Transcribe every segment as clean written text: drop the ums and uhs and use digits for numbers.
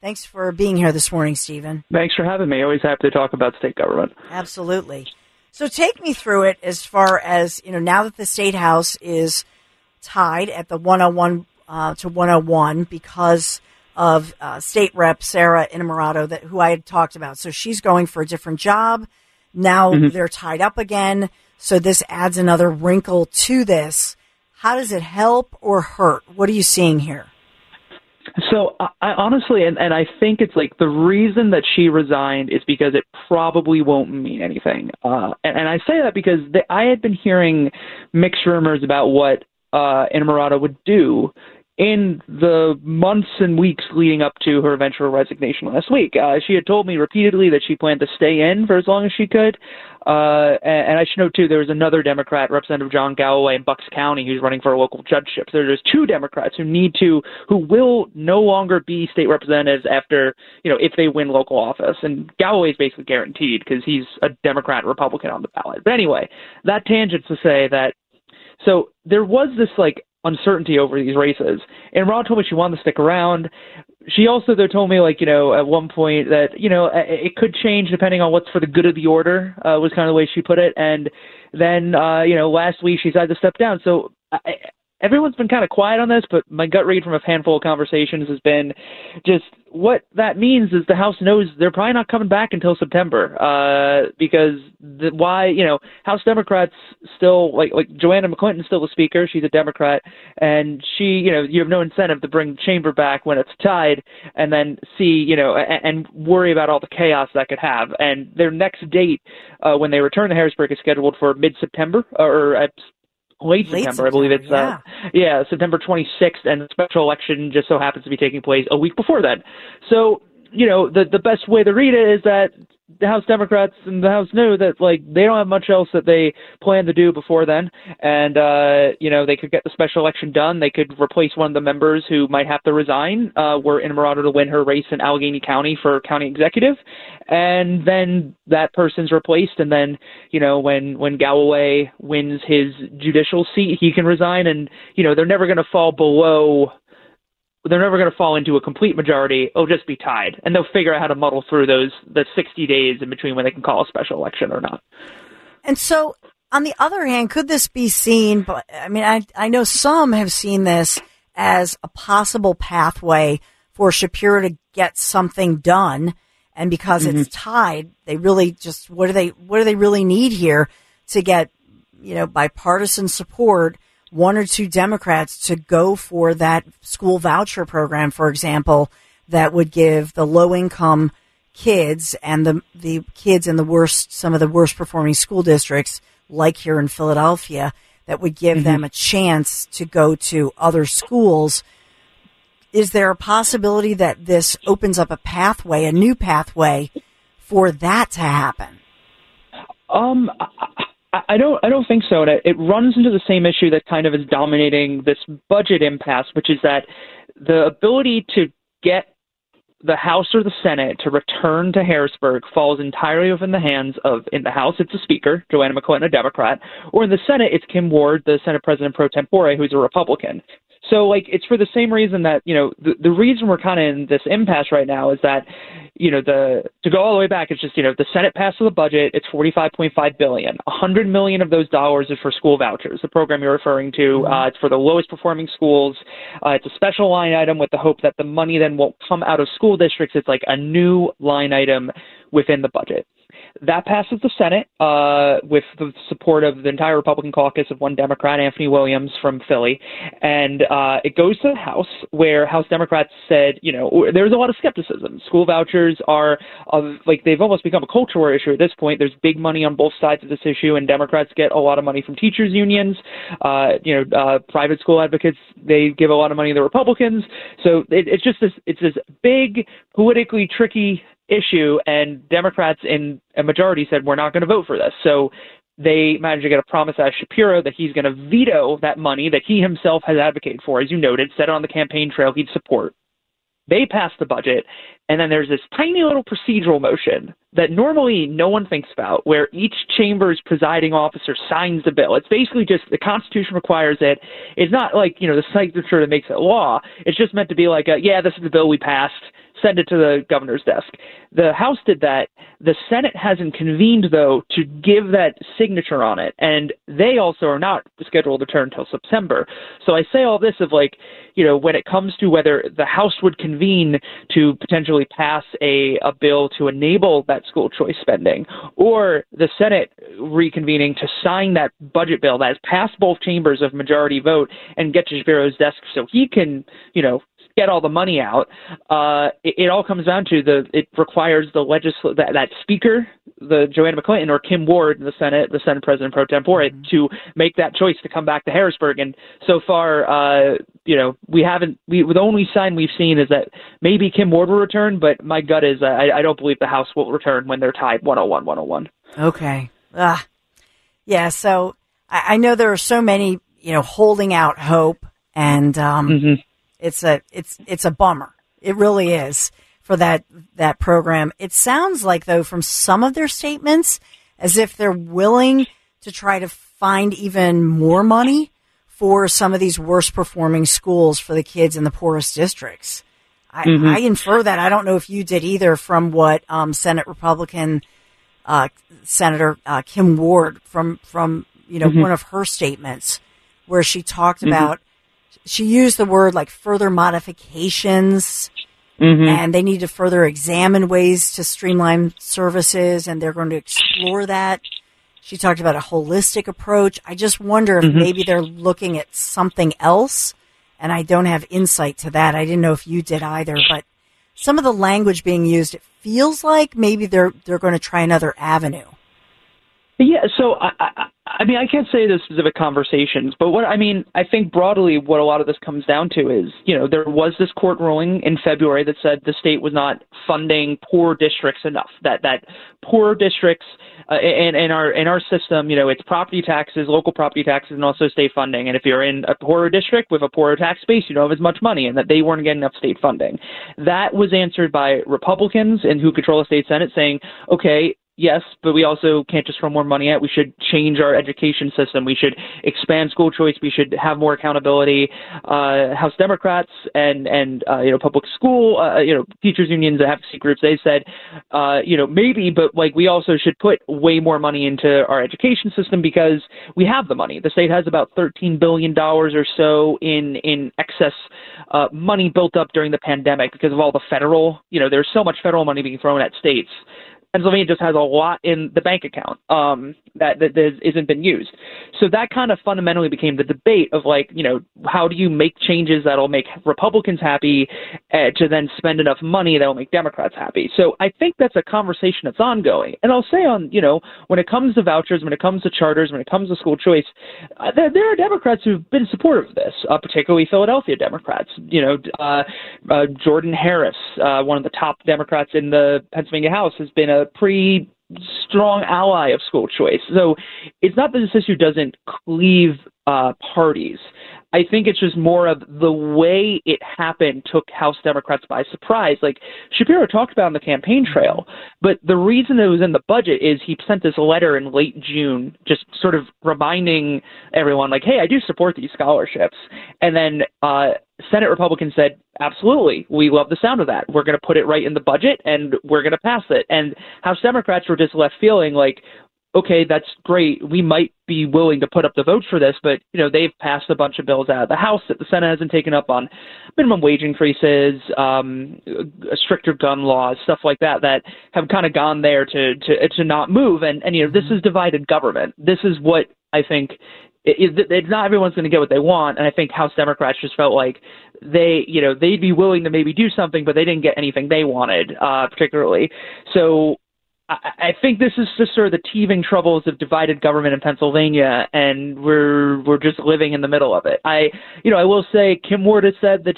Thanks for being here this morning, Stephen. Thanks for having me. I always happy to talk about state government. Absolutely. So take me through it as far as, now that the State House is tied at the 101 to 101 because of State Rep Sarah Innamorato, who I had talked about. So she's going for a different job. Now they're tied up again. So this adds another wrinkle to this. How does it help or hurt? What are you seeing here? So I honestly, and I think it's like the reason that she resigned is because it probably won't mean anything. And I say that because I had been hearing mixed rumors about what Innamorato would do in the months and weeks leading up to her eventual resignation last week. She had told me repeatedly that she planned to stay in for as long as she could. And I should note, too, there was another Democrat, Representative John Galloway in Bucks County, who's running for a local judgeship. So there's 2 Democrats who will no longer be state representatives after, if they win local office. And Galloway's basically guaranteed because he's a Democrat Republican on the ballot. But anyway, that tangent's to say that, so there was this, uncertainty over these races. And Ron told me she wanted to stick around. She also, though, told me, at one point that, it could change depending on what's for the good of the order, was kind of the way she put it. And then, last week she decided to step down. So everyone's been kind of quiet on this, but my gut read from a handful of conversations has been just what that means is the House knows they're probably not coming back until September, because House Democrats still like Joanna McClinton still the Speaker. She's a Democrat, and she, you have no incentive to bring the chamber back when it's tied and then see, and worry about all the chaos that could have. And their next date when they return to Harrisburg is scheduled for mid-September or late September, I believe it's September 26th, and the special election just so happens to be taking place a week before then. So, the best way to read it is that the House Democrats and the House knew that, they don't have much else that they plan to do before then, and, they could get the special election done. They could replace one of the members who might have to resign, were Innamorato to win her race in Allegheny County for county executive, and then that person's replaced, and then, when Galloway wins his judicial seat, he can resign, and, they're never going to fall below... They're never going to fall into a complete majority. It'll just be tied, and they'll figure out how to muddle through the 60 days in between when they can call a special election or not. And so, on the other hand, could this be seen? But I know some have seen this as a possible pathway for Shapiro to get something done. And because it's tied, they really just what do they really need here to get bipartisan support? 1 or 2 Democrats to go for that school voucher program, for example, that would give the low-income kids and the kids in some of the worst-performing school districts, like here in Philadelphia, that would give them a chance to go to other schools. Is there a possibility that this opens up a new pathway, for that to happen? I don't think so. And it runs into the same issue that kind of is dominating this budget impasse, which is that the ability to get the House or the Senate to return to Harrisburg falls entirely within the hands of, in the House, it's the Speaker, Joanna McClinton, a Democrat, or in the Senate, it's Kim Ward, the Senate President pro tempore, who's a Republican. So, like, it's for the same reason that, you know, the reason we're kind of in this impasse right now is that, you know, to go all the way back, it's just, you know, the Senate passed the budget. It's $45.5 billion. $100 million of those dollars is for school vouchers, the program you're referring to. It's for the lowest performing schools. It's a special line item with the hope that the money then won't come out of school districts. It's like a new line item within the budget. That passes the Senate with the support of the entire Republican caucus of one Democrat, Anthony Williams from Philly. And it goes to the House, where House Democrats said, you know, there's a lot of skepticism. School vouchers are they've almost become a cultural issue at this point. There's big money on both sides of this issue, and Democrats get a lot of money from teachers' unions. Private school advocates, they give a lot of money to the Republicans. So it's this big, politically tricky issue, and Democrats in a majority said, we're not going to vote for this. So they managed to get a promise out of Shapiro that he's going to veto that money that he himself has advocated for, as you noted, said on the campaign trail he'd support. They passed the budget, and then there's this tiny little procedural motion that normally no one thinks about, where each chamber's presiding officer signs the bill. It's basically just the Constitution requires it. It's not like, you know, the signature that makes it law. It's just meant to be like, this is the bill we passed. Send it to the governor's desk. The House did that. The Senate hasn't convened, though, to give that signature on it. And they also are not scheduled to turn until September. So I say all this of when it comes to whether the House would convene to potentially pass a bill to enable that school choice spending, or the Senate reconvening to sign that budget bill that has passed both chambers of majority vote and get to Shapiro's desk so he can, get all the money out. It all comes down to it requires the that Speaker, the Joanna McClinton or Kim Ward in the Senate, the Senate President pro tempore, to make that choice to come back to Harrisburg. And so far, the only sign we've seen is that maybe Kim Ward will return, but my gut is I don't believe the House will return when they're tied 101-101. Okay. Yeah. So I know there are so many, holding out hope, and, It's a bummer. It really is for that program. It sounds like, though, from some of their statements, as if they're willing to try to find even more money for some of these worst performing schools for the kids in the poorest districts. I infer that. I don't know if you did either, from what Senate Republican Senator Kim Ward from one of her statements, where she talked about. She used the word like further modifications, and they need to further examine ways to streamline services, and they're going to explore that. She talked about a holistic approach. I just wonder if maybe they're looking at something else, and I don't have insight to that. I didn't know if you did either, but some of the language being used, it feels like maybe they're going to try another avenue. Yeah, so I mean, I can't say the specific conversations, but I think broadly what a lot of this comes down to is, there was this court ruling in February that said the state was not funding poor districts enough, that poor districts in our system, it's property taxes, local property taxes, and also state funding. And if you're in a poorer district with a poorer tax base, you don't have as much money, and that they weren't getting enough state funding. That was answered by Republicans and who control the state Senate saying, okay, yes, but we also can't just throw more money at. We should change our education system. We should expand school choice. We should have more accountability. House Democrats and public school, teachers unions, advocacy groups, they said, maybe, but we also should put way more money into our education system because we have the money. The state has about $13 billion or so in excess money built up during the pandemic because of all the federal, there's so much federal money being thrown at states. Pennsylvania just has a lot in the bank account that isn't been used. So that kind of fundamentally became the debate of how do you make changes that'll make Republicans happy to then spend enough money that'll make Democrats happy. So I think that's a conversation that's ongoing. And I'll say when it comes to vouchers, when it comes to charters, when it comes to school choice, there are Democrats who've been supportive of this, particularly Philadelphia Democrats. Jordan Harris, one of the top Democrats in the Pennsylvania House, has been a pretty strong ally of school choice. So it's not that this issue doesn't cleave parties. I think it's just more of the way it happened took House Democrats by surprise. Like Shapiro talked about on the campaign trail, but the reason it was in the budget is he sent this letter in late June, just sort of reminding everyone like, hey, I do support these scholarships. And then Senate Republicans said, absolutely, we love the sound of that. We're going to put it right in the budget and we're going to pass it. And House Democrats were just left feeling like, okay, that's great. We might be willing to put up the votes for this, but you know they've passed a bunch of bills out of the House that the Senate hasn't taken up on, minimum wage increases, stricter gun laws, stuff like that that have kind of gone there to not move. And you know this is divided government. This is what I think. It's not everyone's going to get what they want, and I think House Democrats just felt like they'd be willing to maybe do something, but they didn't get anything they wanted particularly. So. I think this is just sort of the teething troubles of divided government in Pennsylvania, and we're just living in the middle of it. I will say Kim Ward has said that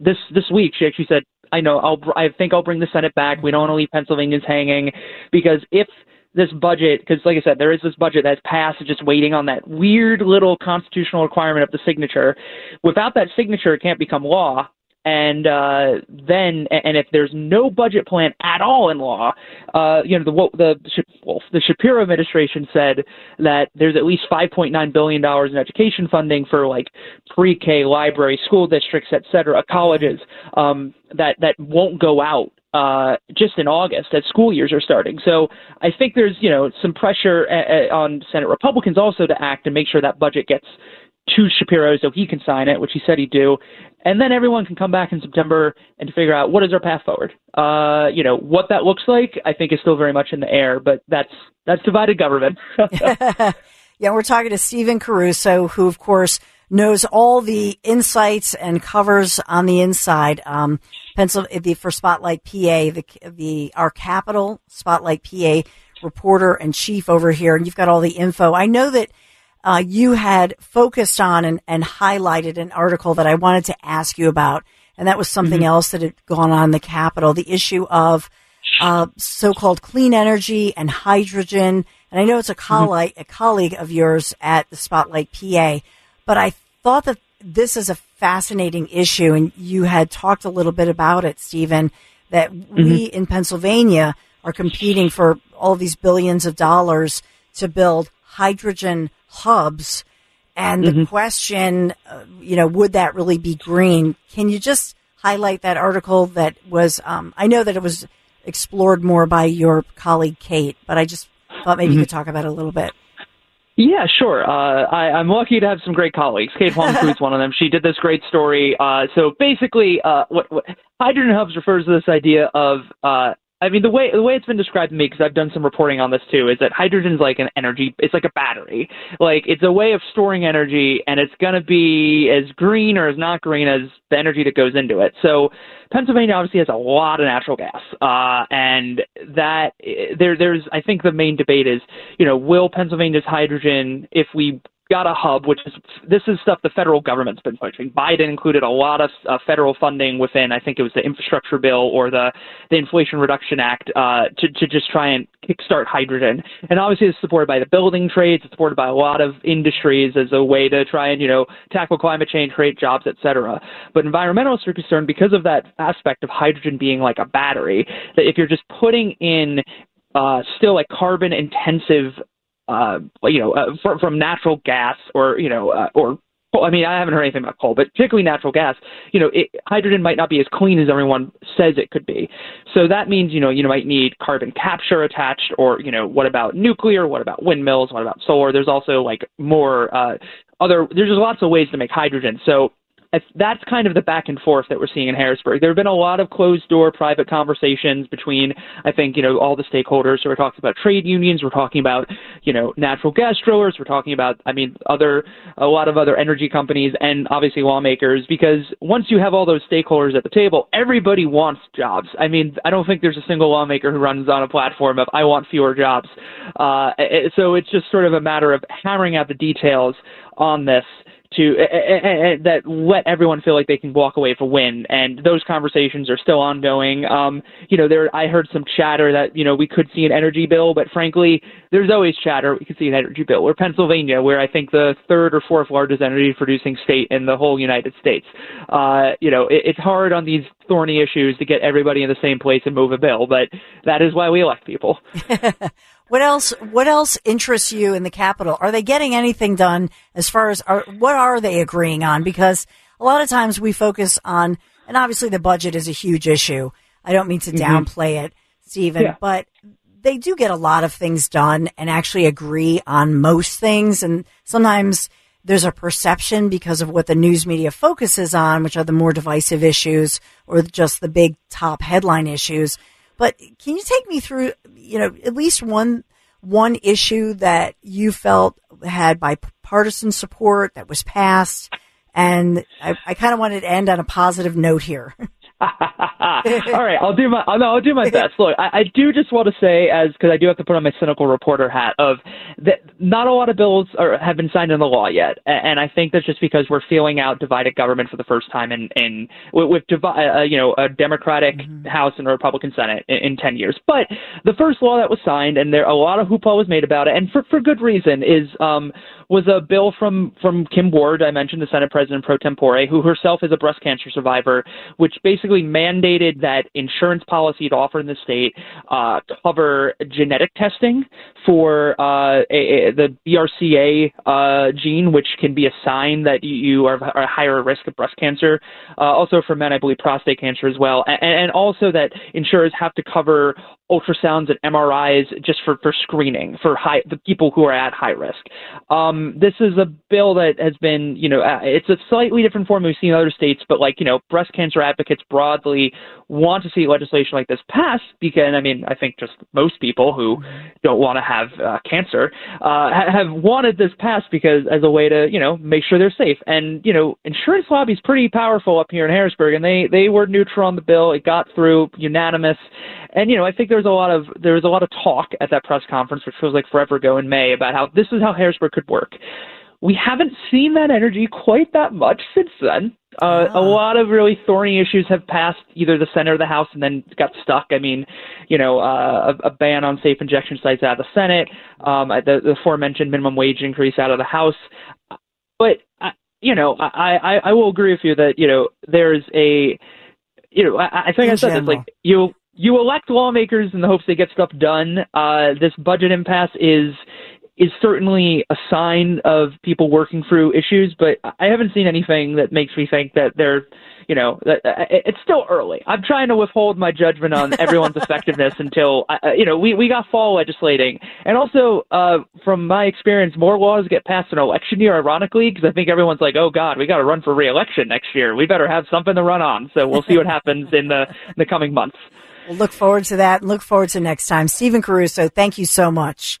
this week she actually said, I think I'll bring the Senate back. We don't want to leave Pennsylvanians hanging, because if this budget, because like I said, there is this budget that's passed, just waiting on that weird little constitutional requirement of the signature. Without that signature, it can't become law. And then if there's no budget plan at all in law, the Shapiro administration said that there's at least $5.9 billion in education funding for like pre-K, library, school districts, et cetera, colleges that won't go out just in August as school years are starting. So I think there's some pressure on Senate Republicans also to act and make sure that budget gets to Shapiro so he can sign it, which he said he'd do. And then everyone can come back in September and figure out what is our path forward. What that looks like, I think, is still very much in the air, but that's divided government. Yeah, we're talking to Stephen Caruso, who, of course, knows all the insights and covers on the inside. For Spotlight PA, our Capitol Spotlight PA reporter and chief over here, and you've got all the info. I know that you had focused on and highlighted an article that I wanted to ask you about, and that was something else that had gone on in the Capitol, the issue of so-called clean energy and hydrogen. And I know it's a colleague of yours at the Spotlight PA, but I thought that this is a fascinating issue, and you had talked a little bit about it, Stephen, that we in Pennsylvania are competing for all these billions of dollars to build hydrogen hubs, and the question, would that really be green? Can you just highlight that article that was, I know that it was explored more by your colleague, Kate, but I just thought maybe you could talk about it a little bit. Yeah, sure. I'm lucky to have some great colleagues. Kate Holmes is one of them. She did this great story. So basically, what hydrogen hubs refers to this idea of, the way it's been described to me, because I've done some reporting on this too, is that hydrogen's like an energy, it's like a battery. Like, it's a way of storing energy, and it's going to be as green or as not green as the energy that goes into it. So Pennsylvania obviously has a lot of natural gas, and that there's, I think the main debate is, will Pennsylvania's hydrogen, if we got a hub, which is, this is stuff the federal government's been pushing. Biden included a lot of federal funding within, I think it was the infrastructure bill or the Inflation Reduction Act to just try and kickstart hydrogen. And obviously it's supported by the building trades. It's supported by a lot of industries as a way to try and, tackle climate change, create jobs, et cetera. But environmentalists are concerned because of that aspect of hydrogen being like a battery, that if you're just putting in still a carbon intensive from natural gas or coal. I mean, I haven't heard anything about coal, but particularly natural gas, hydrogen might not be as clean as everyone says it could be. So that means, you might need carbon capture attached, or, what about nuclear? What about windmills? What about solar? There's also like more there's just lots of ways to make hydrogen. So that's kind of the back and forth that we're seeing in Harrisburg. There have been a lot of closed-door private conversations between, I think, all the stakeholders. So we're talking about trade unions. We're talking about, natural gas drillers. We're talking about, a lot of other energy companies and obviously lawmakers, because once you have all those stakeholders at the table, everybody wants jobs. I mean, I don't think there's a single lawmaker who runs on a platform of, I want fewer jobs. So it's just sort of a matter of hammering out the details on this that let everyone feel like they can walk away with a win. And those conversations are still ongoing. I heard some chatter that, we could see an energy bill, but frankly, there's always chatter. We could see an energy bill. We're Pennsylvania, where I think the third or fourth largest energy producing state in the whole United States. It's hard on these thorny issues to get everybody in the same place and move a bill, but that is why we elect people. What else interests you in the Capitol? Are they getting anything done as far as what are they agreeing on? Because a lot of times we focus on, and obviously the budget is a huge issue. I don't mean to downplay it, Stephen, but they do get a lot of things done and actually agree on most things. And sometimes there's a perception because of what the news media focuses on, which are the more divisive issues or just the big top headline issues. But can you take me through, at least one issue that you felt had bipartisan support that was passed? And I kind of wanted to end on a positive note here. All right, I'll do my best. Look, I do just want to say, because I do have to put on my cynical reporter hat, of that not a lot of bills have been signed into law yet, and I think that's just because we're feeling out divided government for the first time with a Democratic House and a Republican Senate in 10 years. But the first law that was signed, and a lot of hoopla was made about it, and for good reason, is was a bill from Kim Ward, I mentioned, the Senate President pro tempore, who herself is a breast cancer survivor, which basically mandated that insurance policy to offer in the state cover genetic testing for the BRCA gene, which can be a sign that you are at higher risk of breast cancer. Also for men, I believe prostate cancer as well. And also that insurers have to cover ultrasounds and MRIs just for screening for the people who are at high risk. This is a bill that has been, it's a slightly different form we've seen in other states, but breast cancer advocates broadly want to see legislation like this passed because, I think just most people who don't want to have cancer have wanted this passed because as a way to, make sure they're safe. And, insurance lobby is pretty powerful up here in Harrisburg, and they were neutral on the bill. It got through unanimous. And, I think there was a lot of talk at that press conference, which feels like forever ago in May, about how this is how Harrisburg could work. We haven't seen that energy quite that much since then. A lot of really thorny issues have passed either the Senate or the House and then got stuck. A ban on safe injection sites out of the Senate, the aforementioned minimum wage increase out of the House. But, I will agree with you that, I think I said this, you elect lawmakers in the hopes they get stuff done. This budget impasse is certainly a sign of people working through issues, but I haven't seen anything that makes me think that they're, it's still early. I'm trying to withhold my judgment on everyone's effectiveness until, we got fall legislating. And also, from my experience, more laws get passed in election year, ironically, because I think everyone's like, oh, God, we got to run for re-election next year. We better have something to run on. So we'll see what happens in the coming months. We'll look forward to that. Look forward to next time. Stephen Caruso, thank you so much.